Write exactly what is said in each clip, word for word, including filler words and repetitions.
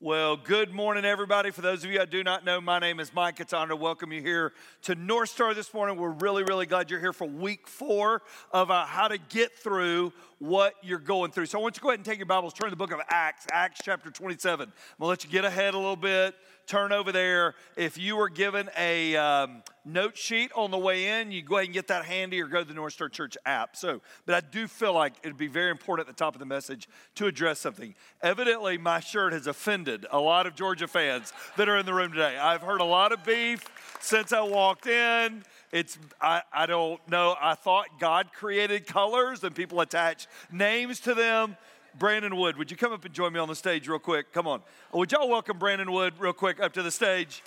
Well, good morning, everybody. For those of you I do not know, my name is Mike Katana. Welcome you here to North Star this morning. We're really, really glad you're here for week four of uh, how to get through what you're going through. So I want you to go ahead and take your Bibles, turn to the book of Acts, Acts chapter twenty-seven. I'm going to let you get ahead a little bit, turn over there. If you were given a um, note sheet on the way in, you go ahead and get that handy or go to the North Star Church app. So, but I do feel like it would be very important at the top of the message to address something. Evidently, my shirt has offended a lot of Georgia fans that are in the room today. I've heard a lot of beef since I walked in. It's, I, I don't know, I thought God created colors and people attach names to them. Brandon Wood, would you come up and join me on the stage real quick? Come on. Would y'all welcome Brandon Wood real quick up to the stage?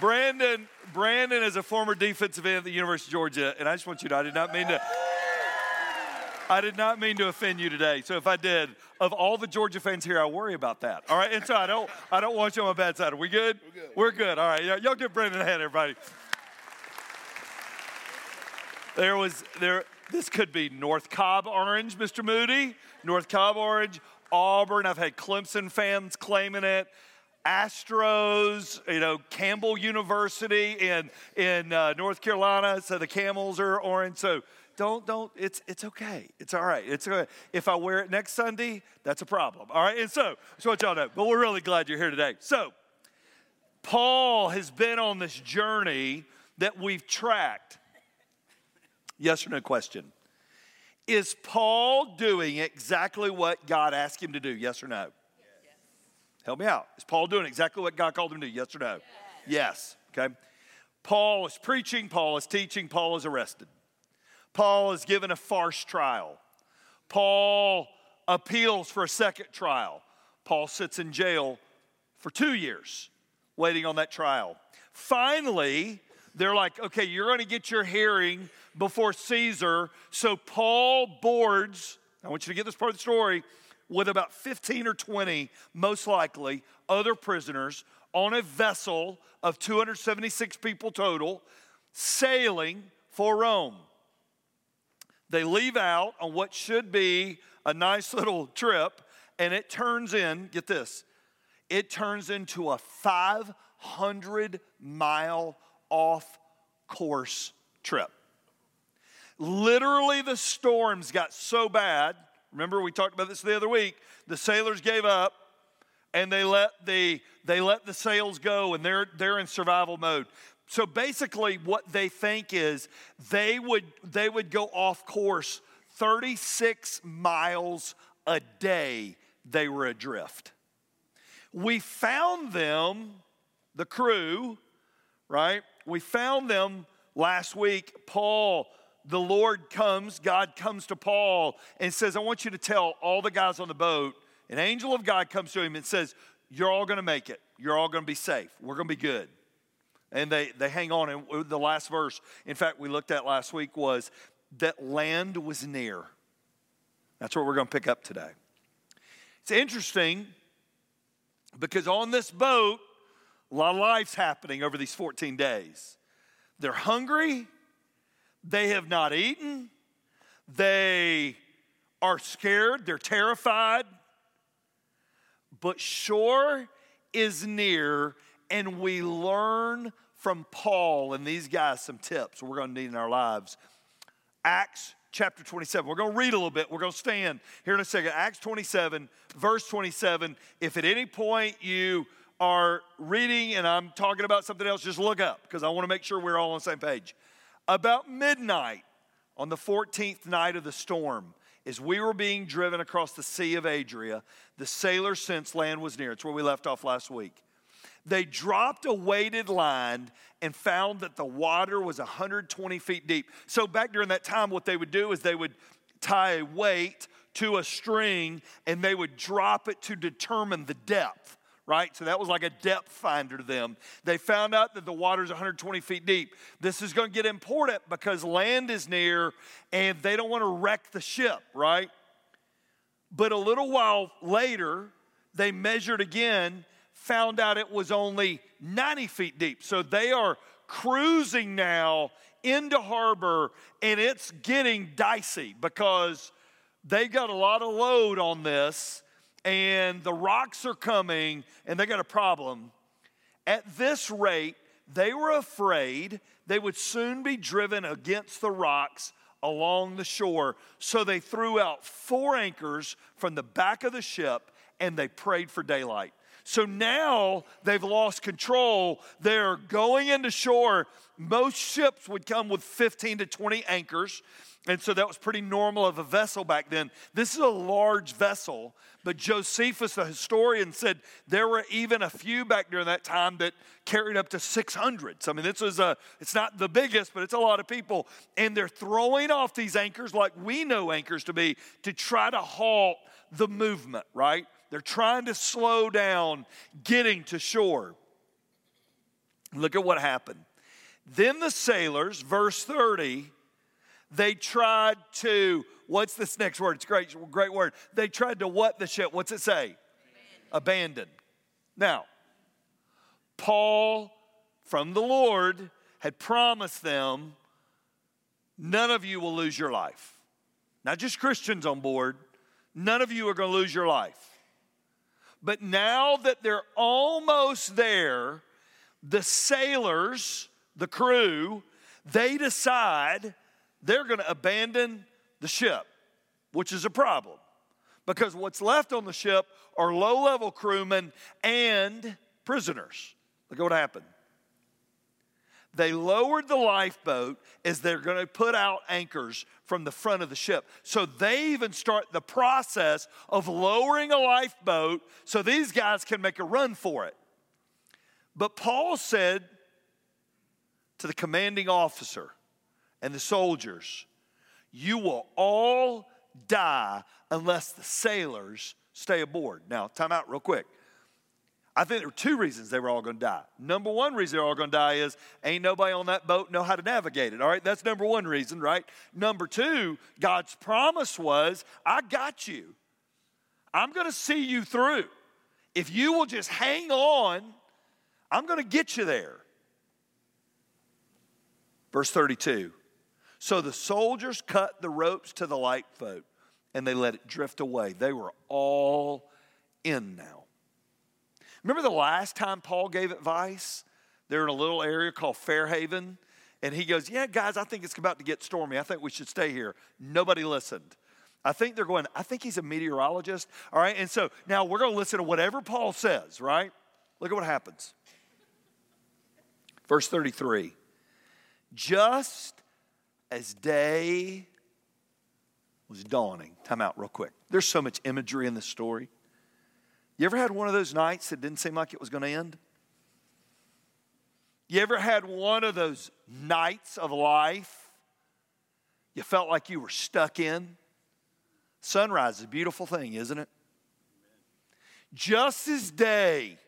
Brandon, Brandon is a former defensive end at the University of Georgia, and I just want you to know, I did not mean to... I did not mean to offend you today. So if I did, of all the Georgia fans here, I worry about that. All right? And so I don't I don't want you on my bad side. Are we good? We're good. We're good. All right. Y- y'all give Brandon a hand, everybody. There was there this could be North Cobb Orange, Mister Moody. North Cobb Orange, Auburn. I've had Clemson fans claiming it. Astros, you know, Campbell University in in uh, North Carolina. So the Camels are orange. So Don't, don't, it's it's okay. It's all right. It's okay. If I wear it next Sunday, that's a problem. All right? And so, so what y'all know. But we're really glad you're here today. So, Paul has been on this journey that we've tracked. Yes or no question. Is Paul doing exactly what God asked him to do? Yes or no? Yes. Help me out. Is Paul doing exactly what God called him to do? Yes or no? Yes. Yes. Okay. Paul is preaching. Paul is teaching. Paul is arrested. Paul is given a farce trial. Paul appeals for a second trial. Paul sits in jail for two years waiting on that trial. Finally, they're like, okay, you're going to get your hearing before Caesar. So Paul boards, I want you to get this part of the story, with about fifteen or twenty, most likely, other prisoners on a vessel of two hundred seventy-six people total, sailing for Rome. They leave out on what should be a nice little trip, and it turns in, get this, it turns into a five hundred mile off-course trip. Literally, the storms got so bad, remember we talked about this the other week, the sailors gave up, and they let the, they let the sails go, and they're, they're in survival mode. So basically what they think is they would they would go off course thirty-six miles a day they were adrift. We found them, the crew, right? We found them last week. Paul, the Lord comes, God comes to Paul and says, I want you to tell all the guys on the boat. An angel of God comes to him and says, you're all going to make it. You're all going to be safe. We're going to be good. And they, they hang on. And the last verse, in fact, we looked at last week was that land was near. That's what we're going to pick up today. It's interesting because on this boat, a lot of life's happening over these fourteen days. They're hungry. They have not eaten. They are scared. They're terrified. But shore is near. And we learn from Paul and these guys some tips we're going to need in our lives. Acts chapter twenty-seven. We're going to read a little bit. We're going to stand here in a second. Acts twenty-seven, verse twenty-seven. If at any point you are reading and I'm talking about something else, just look up because I want to make sure we're all on the same page. About midnight on the fourteenth night of the storm, as we were being driven across the Sea of Adria, the sailors sensed land was near. It's where we left off last week. They dropped a weighted line and found that the water was one hundred twenty feet deep. So back during that time, what they would do is they would tie a weight to a string and they would drop it to determine the depth, right? So that was like a depth finder to them. They found out that the water is one hundred twenty feet deep. This is going to get important because land is near and they don't want to wreck the ship, right? But a little while later, they measured again, found out it was only ninety feet deep. So they are cruising now into harbor, and it's getting dicey because they got a lot of load on this, and the rocks are coming, and they got a problem. At this rate, they were afraid they would soon be driven against the rocks along the shore. So they threw out four anchors from the back of the ship, and they prayed for daylight. So now they've lost control. They're going into shore. Most ships would come with fifteen to twenty anchors. And so that was pretty normal of a vessel back then. This is a large vessel, but Josephus, the historian, said there were even a few back during that time that carried up to six hundred. So, I mean, this was a, it's not the biggest, but it's a lot of people. And they're throwing off these anchors like we know anchors to be to try to halt the movement, right? They're trying to slow down getting to shore. Look at what happened. Then the sailors, verse thirty, they tried to, what's this next word? It's a great, great word. They tried to what the ship? What's it say? Abandon. Abandon. Now, Paul from the Lord had promised them, none of you will lose your life. Not just Christians on board. None of you are going to lose your life. But now that they're almost there, the sailors, the crew, they decide they're going to abandon the ship, which is a problem because what's left on the ship are low-level crewmen and prisoners. Look at what happened. They lowered the lifeboat as they're going to put out anchors from the front of the ship. So they even start the process of lowering a lifeboat so these guys can make a run for it. But Paul said to the commanding officer, and the soldiers, you will all die unless the sailors stay aboard. Now, time out real quick. I think there were two reasons they were all going to die. Number one reason they're all going to die is ain't nobody on that boat know how to navigate it. All right, that's number one reason, right? Number two, God's promise was, I got you. I'm going to see you through. If you will just hang on, I'm going to get you there. Verse thirty-two. So the soldiers cut the ropes to the lifeboat, and they let it drift away. They were all in now. Remember the last time Paul gave advice? They're in a little area called Fairhaven, and he goes, yeah, guys, I think it's about to get stormy. I think we should stay here. Nobody listened. I think they're going, I think he's a meteorologist, all right? And so now we're going to listen to whatever Paul says, right? Look at what happens. Verse thirty-three. Just as day was dawning. Time out real quick. There's so much imagery in this story. You ever had one of those nights that didn't seem like it was going to end? You ever had one of those nights of life you felt like you were stuck in? Sunrise is a beautiful thing, isn't it? Just as day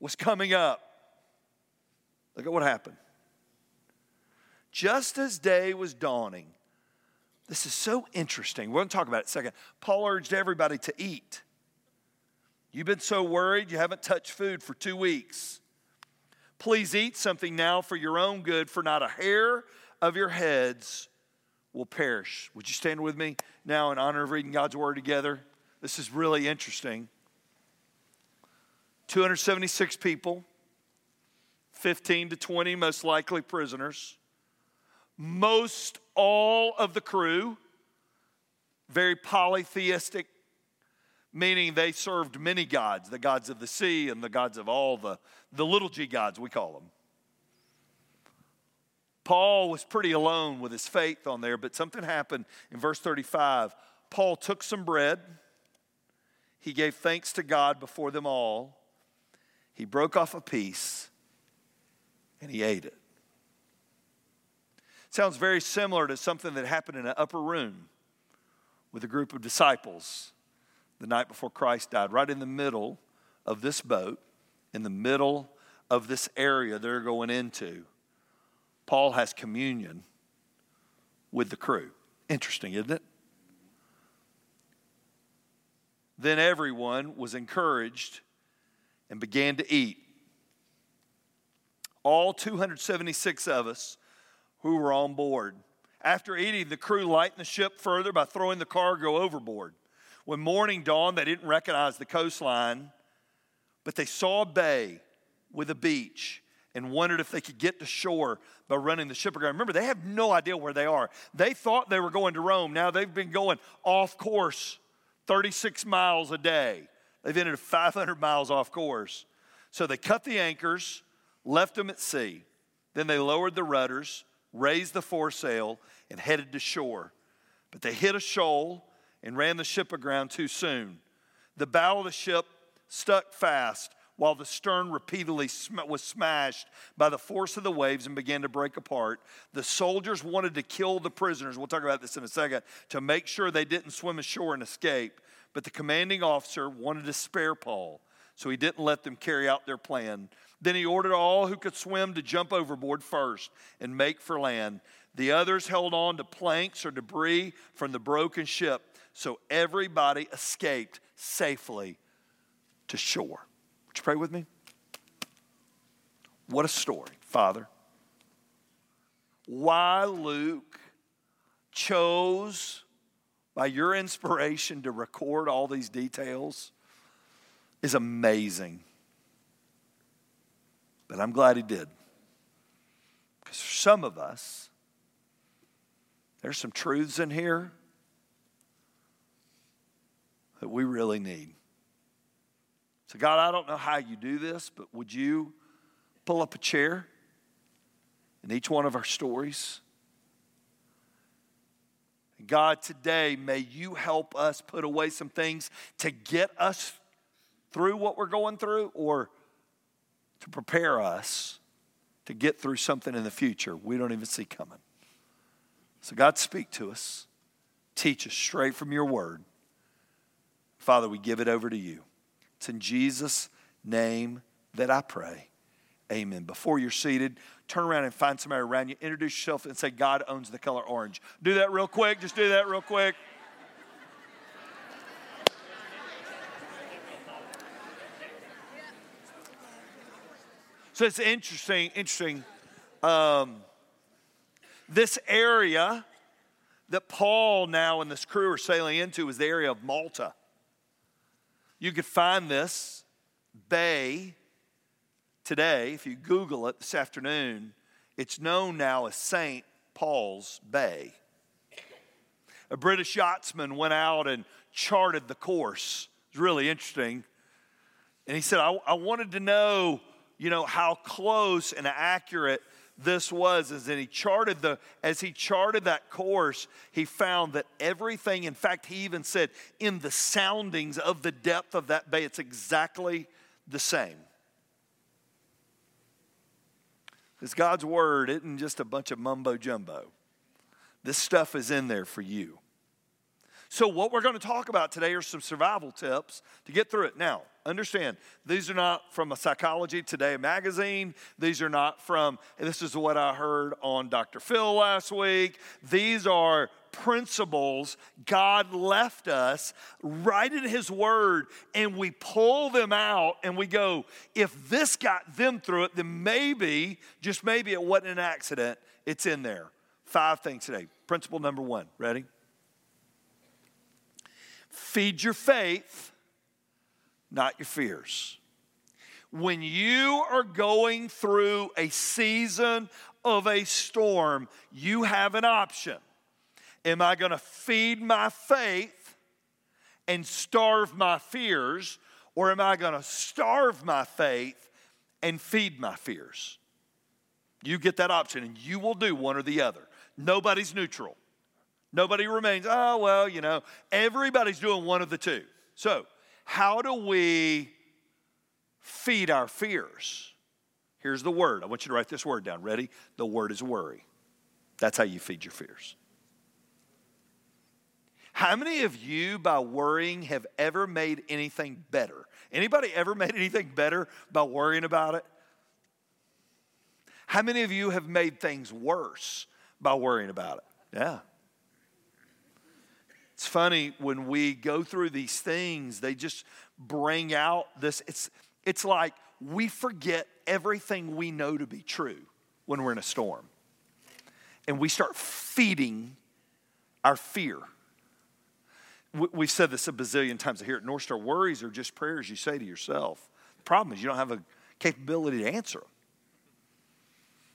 was coming up. Look at what happened. Just as day was dawning. This is so interesting. We're going to talk about it in a second. Paul urged everybody to eat. You've been so worried you haven't touched food for two weeks. Please eat something now for your own good, for not a hair of your heads will perish. Would you stand with me now in honor of reading God's word together? This is really interesting. two hundred seventy-six people, fifteen to twenty most likely prisoners. Most all of the crew, very polytheistic, meaning they served many gods, the gods of the sea and the gods of all the, the little g gods, we call them. Paul was pretty alone with his faith on there, but something happened in verse thirty-five. Paul took some bread. He gave thanks to God before them all. He broke off a piece and he ate it. Sounds very similar to something that happened in an upper room with a group of disciples the night before Christ died. Right in the middle of this boat, in the middle of this area they're going into, Paul has communion with the crew. Interesting, isn't it? Then everyone was encouraged and began to eat. All two hundred seventy-six of us who were on board. After eating, the crew lightened the ship further by throwing the cargo overboard. When morning dawned, they didn't recognize the coastline, but they saw a bay with a beach and wondered if they could get to shore by running the ship aground. Remember, they have no idea where they are. They thought they were going to Rome. Now they've been going off course thirty-six miles a day. They've ended up five hundred miles off course. So they cut the anchors, left them at sea. Then they lowered the rudders, raised the foresail, and headed to shore. But they hit a shoal and ran the ship aground too soon. The bow of the ship stuck fast while the stern repeatedly was smashed by the force of the waves and began to break apart. The soldiers wanted to kill the prisoners, we'll talk about this in a second, to make sure they didn't swim ashore and escape. But the commanding officer wanted to spare Paul, so he didn't let them carry out their plan. Then he ordered all who could swim to jump overboard first and make for land. The others held on to planks or debris from the broken ship, so everybody escaped safely to shore. Would you pray with me? What a story, Father. Why Luke chose, by your inspiration, to record all these details is amazing. But I'm glad he did. Because for some of us, there's some truths in here that we really need. So God, I don't know how you do this, but would you pull up a chair in each one of our stories? And God, today, may you help us put away some things to get us through what we're going through, or to prepare us to get through something in the future we don't even see coming. So God, speak to us. Teach us straight from your word. Father, we give it over to you. It's in Jesus' name that I pray. Amen. Before you're seated, turn around and find somebody around you. Introduce yourself and say, God owns the color orange. Do that real quick. Just do that real quick. So it's interesting, interesting. Um, this area that Paul now and this crew are sailing into is the area of Malta. You could find this bay today. If you Google it this afternoon, it's known now as Saint Paul's Bay. A British yachtsman went out and charted the course. It's really interesting. And he said, I, I wanted to know you know, how close and accurate this was. Is that he charted the, as he charted that course, he found that everything, in fact, he even said, in the soundings of the depth of that bay, it's exactly the same. Because God's word isn't just a bunch of mumbo jumbo. This stuff is in there for you. So what we're going to talk about today are some survival tips to get through it. Now, understand, these are not from a Psychology Today magazine. These are not from, this is what I heard on Doctor Phil last week. These are principles God left us right in his word, and we pull them out and we go, if this got them through it, then maybe, just maybe it wasn't an accident. It's in there. Five things today. Principle number one. Ready? Feed your faith, not your fears. When you are going through a season of a storm, you have an option. Am I going to feed my faith and starve my fears, or am I going to starve my faith and feed my fears? You get that option, and you will do one or the other. Nobody's neutral. Nobody remains, oh, well, you know, everybody's doing one of the two. So how do we feed our fears? Here's the word. I want you to write this word down. Ready? The word is worry. That's how you feed your fears. How many of you, by worrying, have ever made anything better? Anybody ever made anything better by worrying about it? How many of you have made things worse by worrying about it? Yeah. It's funny, when we go through these things, they just bring out this. It's it's like we forget everything we know to be true when we're in a storm. And we start feeding our fear. we've said this a bazillion times here at North Star, worries are just prayers you say to yourself. The problem is you don't have a capability to answer them.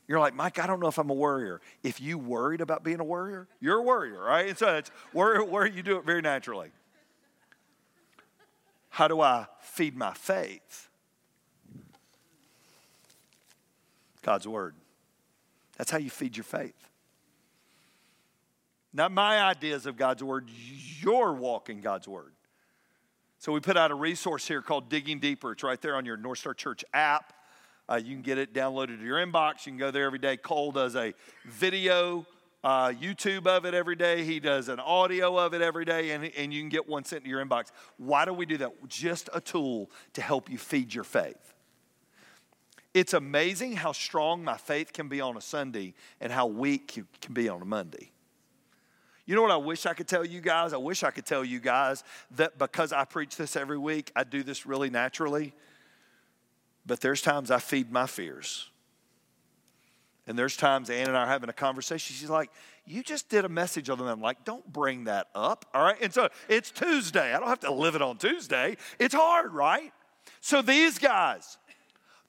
You're like, Mike, I don't know if I'm a worrier. If you worried about being a worrier, you're a worrier, right? And so it's worry, worry, you do it very naturally. How do I feed my faith? God's word. That's how you feed your faith. Not my ideas of God's word, your walk in God's word. So we put out a resource here called Digging Deeper. It's right there on your North Star Church app. Uh, you can get it downloaded to your inbox. You can go there every day. Cole does a video, uh, YouTube of it every day. He does an audio of it every day, and, and you can get one sent to your inbox. Why do we do that? Just a tool to help you feed your faith. It's amazing how strong my faith can be on a Sunday and how weak it can be on a Monday. You know what I wish I could tell you guys? I wish I could tell you guys that because I preach this every week, I do this really naturally. But there's times I feed my fears. And there's times Ann and I are having a conversation. She's like, you just did a message on them. I'm like, don't bring that up, all right? And so it's Tuesday. I don't have to live it on Tuesday. It's hard, right? So these guys,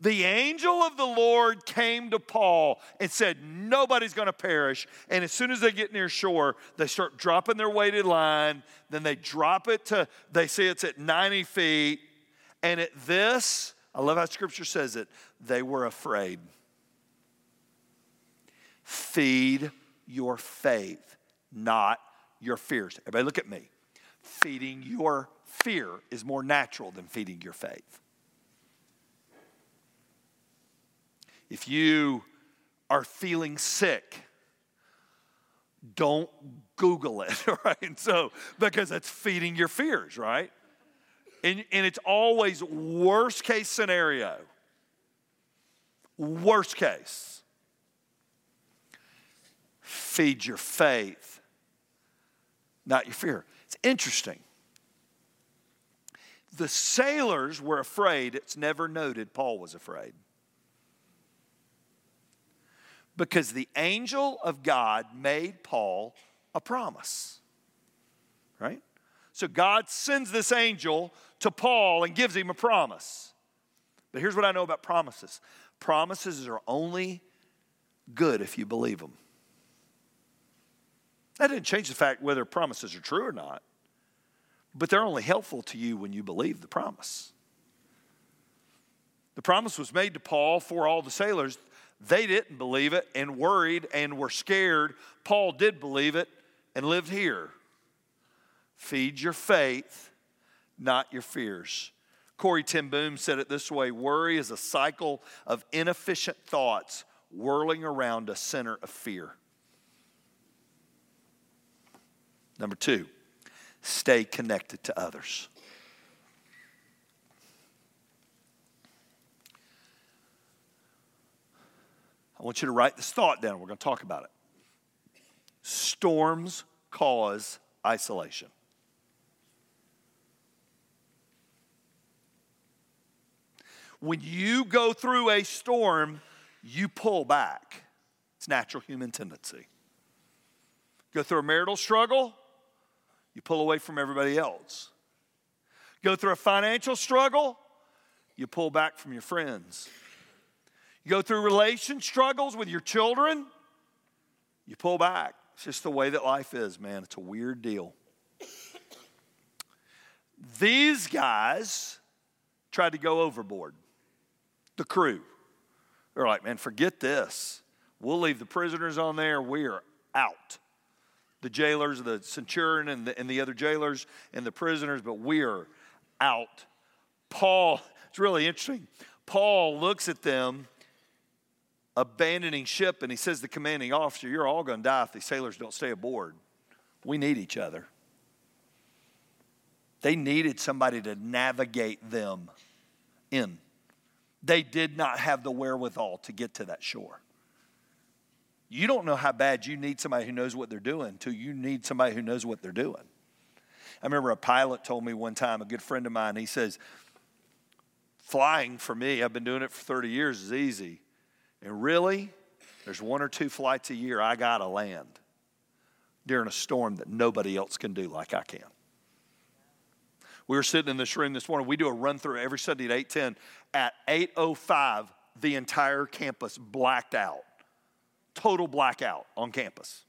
the angel of the Lord came to Paul and said, nobody's going to perish. And as soon as they get near shore, they start dropping their weighted line. Then they drop it to, they say it's at ninety feet. And at this, I love how Scripture says it, they were afraid. Feed your faith, not your fears. Everybody look at me. Feeding your fear is more natural than feeding your faith. If you are feeling sick, don't Google it, right? And so, because that's feeding your fears, right? And, and it's always worst case scenario. Worst case. Feed your faith, not your fear. It's interesting. The sailors were afraid. It's never noted Paul was afraid. Because the angel of God made Paul a promise. Right? So God sends this angel to Paul and gives him a promise. But here's what I know about promises. Promises are only good if you believe them. That didn't change the fact whether promises are true or not. But they're only helpful to you when you believe the promise. The promise was made to Paul for all the sailors. They didn't believe it and worried and were scared. Paul did believe it and lived here. Feed your faith, not your fears. Corrie Ten Boom said it this way, worry is a cycle of inefficient thoughts whirling around a center of fear. Number two, stay connected to others. I want you to write this thought down. We're going to talk about it. Storms cause isolation. When you go through a storm, you pull back. It's natural human tendency. Go through a marital struggle, you pull away from everybody else. Go through a financial struggle, you pull back from your friends. You go through relation struggles with your children, you pull back. It's just the way that life is, man. It's a weird deal. These guys tried to go overboard. The crew. They're like, man, forget this. We'll leave the prisoners on there. We are out. The jailers, the centurion and the, and the other jailers and the prisoners, but we are out. Paul, it's really interesting. Paul looks at them abandoning ship and he says to the commanding officer, you're all going to die if these sailors don't stay aboard. We need each other. They needed somebody to navigate them in. They did not have the wherewithal to get to that shore. You don't know how bad you need somebody who knows what they're doing until you need somebody who knows what they're doing. I remember a pilot told me one time, a good friend of mine, he says, flying for me, I've been doing it for thirty years, is easy. And really, there's one or two flights a year I got to land during a storm that nobody else can do like I can. We were sitting in this room this morning. We do a run through every Sunday at eight ten. At eight oh five, the entire campus blacked out. Total blackout on campus.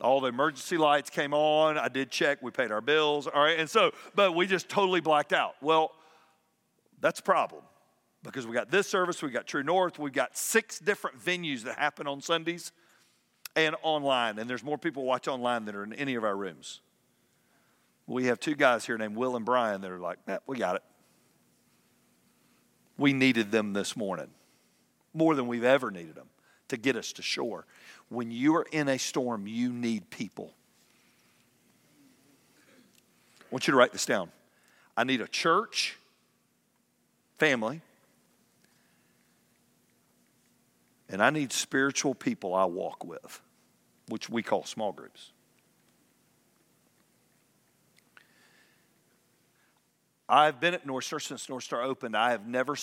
All the emergency lights came on. I did check. We paid our bills. All right. And so, but we just totally blacked out. Well, that's a problem because we got this service. We got True North. We've got six different venues that happen on Sundays and online. And there's more people watch online than are in any of our rooms. We have two guys here named Will and Brian that are like, eh, we got it. We needed them this morning more than we've ever needed them to get us to shore. When you are in a storm, you need people. I want you to write this down. I need a church, family, and I need spiritual people I walk with, which we call small groups. I've been at North Star since North Star opened. I have never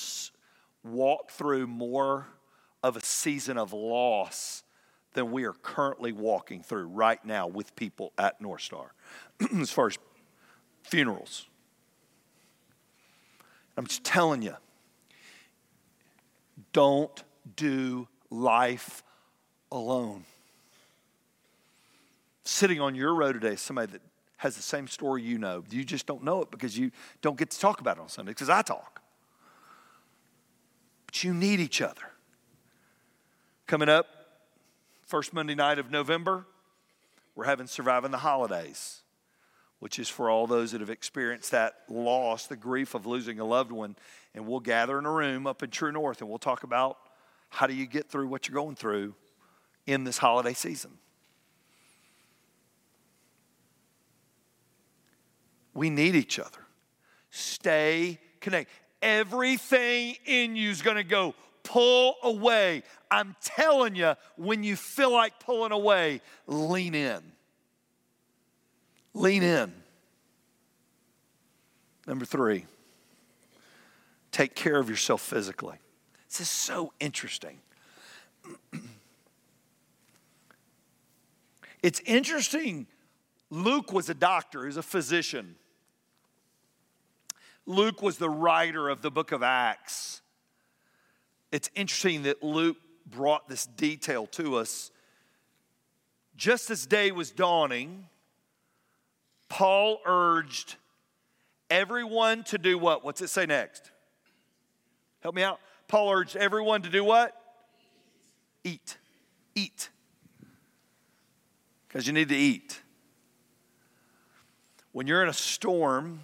walked through more of a season of loss than we are currently walking through right now with people at North Star as far as funerals. I'm just telling you, don't do life alone. Sitting on your row today is somebody that has the same story you know. You just don't know it because you don't get to talk about it on Sunday because I talk. But you need each other. Coming up, first Monday night of November, we're having Surviving the Holidays, which is for all those that have experienced that loss, the grief of losing a loved one. And we'll gather in a room up in True North and we'll talk about how do you get through what you're going through in this holiday season. We need each other. Stay connected. Everything in you is going to go pull away. I'm telling you, when you feel like pulling away, lean in. Lean in. Number three, take care of yourself physically. This is so interesting. It's interesting. Luke was a doctor. He was a physician. Luke was the writer of the book of Acts. It's interesting that Luke brought this detail to us. Just as day was dawning, Paul urged everyone to do what? What's it say next? Help me out. Paul urged everyone to do what? Eat. Eat. Because you need to eat. When you're in a storm,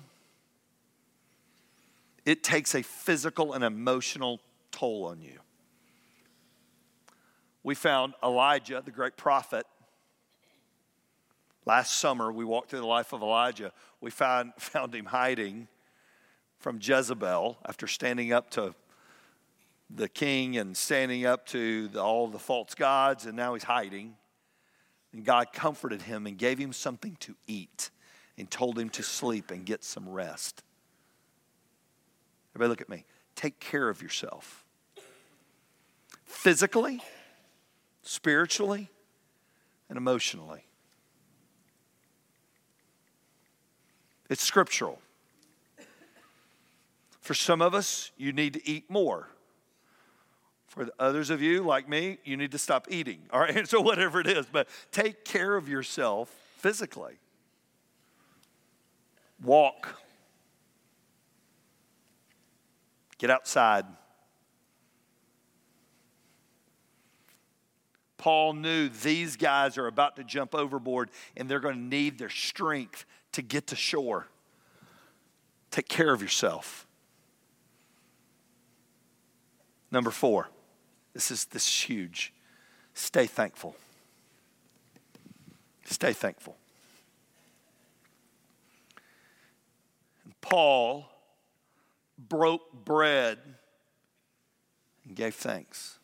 it takes a physical and emotional toll on you. We found Elijah, the great prophet. Last summer, we walked through the life of Elijah. We found, found him hiding from Jezebel after standing up to the king and standing up to the, all the false gods, and now he's hiding. And God comforted him and gave him something to eat and told him to sleep and get some rest. Everybody look at me. Take care of yourself. Physically, spiritually, and emotionally. It's scriptural. For some of us, you need to eat more. For the others of you, like me, you need to stop eating. All right, so whatever it is. But take care of yourself physically. Walk. Get outside. Paul knew these guys are about to jump overboard and they're going to need their strength to get to shore. Take care of yourself. Number four. This is this is huge. Stay thankful. Stay thankful. Paul broke bread and gave thanks.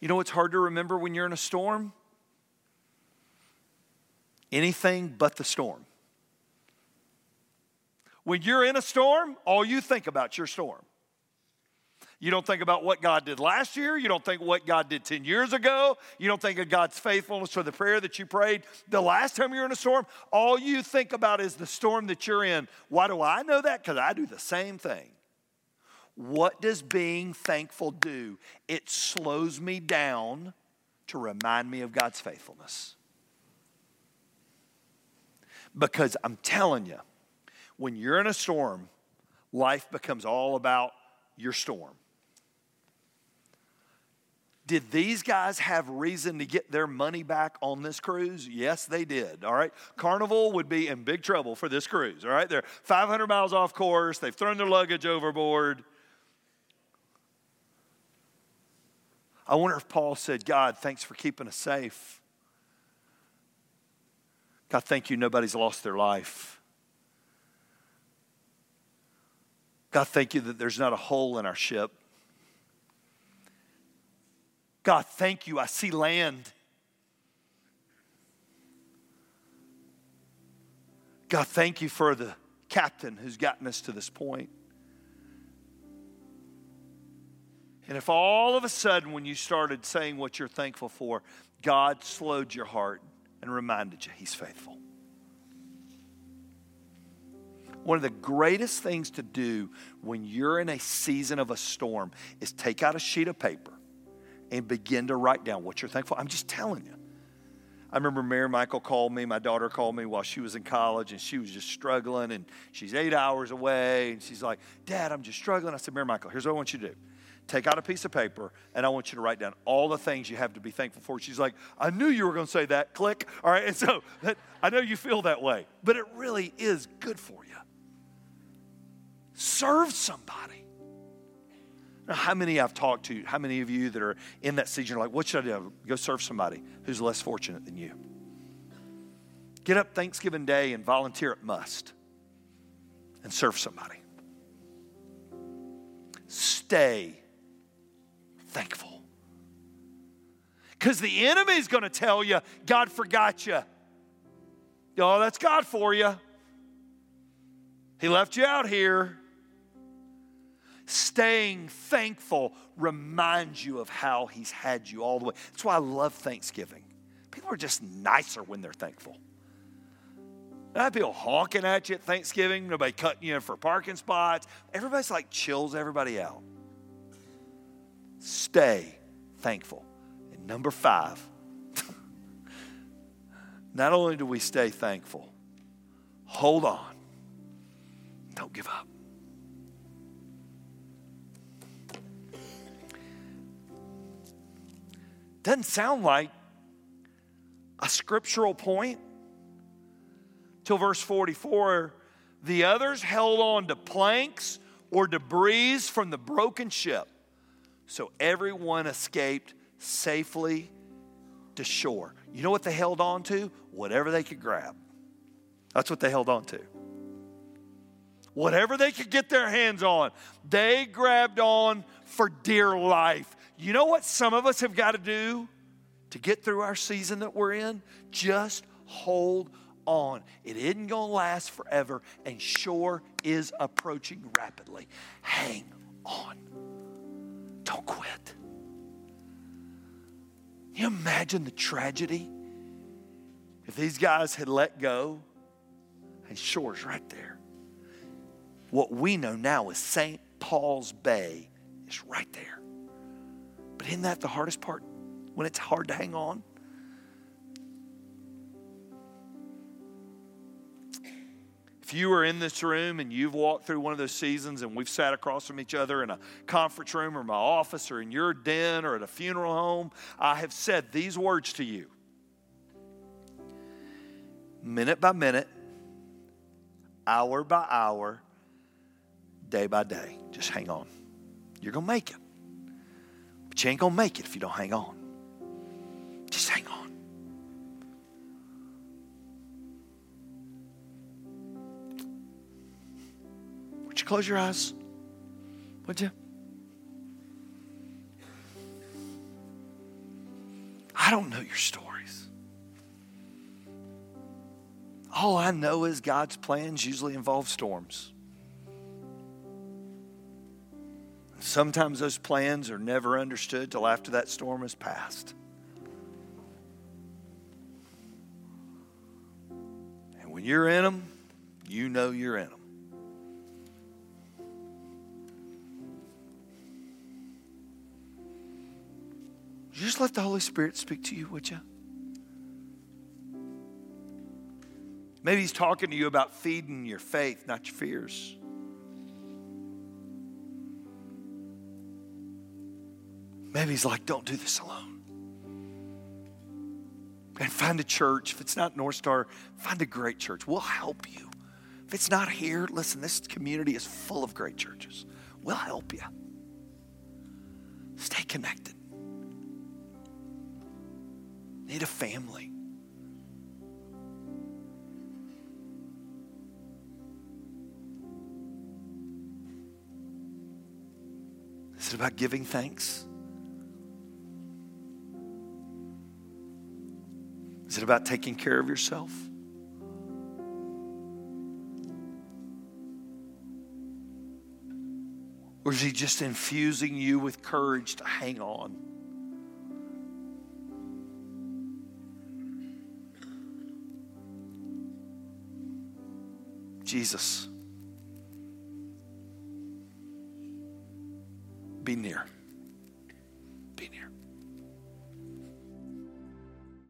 You know what's hard to remember when you're in a storm? Anything but the storm. When you're in a storm, all you think about is your storm. You don't think about what God did last year. You don't think what God did ten years ago. You don't think of God's faithfulness or the prayer that you prayed the last time you were in a storm. All you think about is the storm that you're in. Why do I know that? Because I do the same thing. What does being thankful do? It slows me down to remind me of God's faithfulness. Because I'm telling you, when you're in a storm, life becomes all about your storm. Did these guys have reason to get their money back on this cruise? Yes, they did, all right? Carnival would be in big trouble for this cruise, all right? They're five hundred miles off course. They've thrown their luggage overboard. I wonder if Paul said, God, thanks for keeping us safe. God, thank you, nobody's lost their life. God, thank you that there's not a hole in our ship. God, thank you, I see land. God, thank you for the captain who's gotten us to this point. And if all of a sudden when you started saying what you're thankful for, God slowed your heart and reminded you he's faithful. One of the greatest things to do when you're in a season of a storm is take out a sheet of paper and begin to write down what you're thankful for. I'm just telling you. I remember Mary Michael called me, my daughter called me while she was in college, and she was just struggling, and she's eight hours away, and she's like, Dad, I'm just struggling. I said, Mary Michael, here's what I want you to do. Take out a piece of paper, and I want you to write down all the things you have to be thankful for. She's like, I knew you were going to say that, click. All right, and so that, I know you feel that way, but it really is good for you. Serve somebody. Now, how many I've talked to, how many of you that are in that season are like, what should I do? Go serve somebody who's less fortunate than you. Get up Thanksgiving Day and volunteer at Must and serve somebody. Stay thankful. Because the enemy is going to tell you, God forgot you. Oh, that's God for you. He left you out here. Staying thankful reminds you of how he's had you all the way. That's why I love Thanksgiving. People are just nicer when they're thankful. I have people honking at you at Thanksgiving. Nobody cutting you for parking spots. Everybody's like chills everybody out. Stay thankful. And number five, not only do we stay thankful, hold on. Don't give up. Doesn't sound like a scriptural point. Till verse forty-four, the others held on to planks or debris from the broken ship. So everyone escaped safely to shore. You know what they held on to? Whatever they could grab. That's what they held on to. Whatever they could get their hands on, they grabbed on for dear life. You know what some of us have got to do to get through our season that we're in? Just hold on. It isn't going to last forever, and shore is approaching rapidly. Hang on. Don't quit. Can you imagine the tragedy if these guys had let go and shore's right there? What we know now is Saint Paul's Bay is right there. But isn't that the hardest part when it's hard to hang on? If you are in this room and you've walked through one of those seasons and we've sat across from each other in a conference room or my office or in your den or at a funeral home, I have said these words to you. Minute by minute, hour by hour, day by day, just hang on. You're going to make it. But you ain't going to make it if you don't hang on. Just hang on. Would you close your eyes? Would you? I don't know your stories. All I know is God's plans usually involve storms. Sometimes those plans are never understood till after that storm has passed. And when you're in them, you know you're in them. Just let the Holy Spirit speak to you, would you? Maybe he's talking to you about feeding your faith, not your fears. Maybe he's like, don't do this alone. And find a church. If it's not North Star, find a great church. We'll help you. If it's not here, listen, this community is full of great churches. We'll help you. Stay connected. Need a family. Is it about giving thanks? Is it about taking care of yourself? Or is he just infusing you with courage to hang on? Jesus, be near.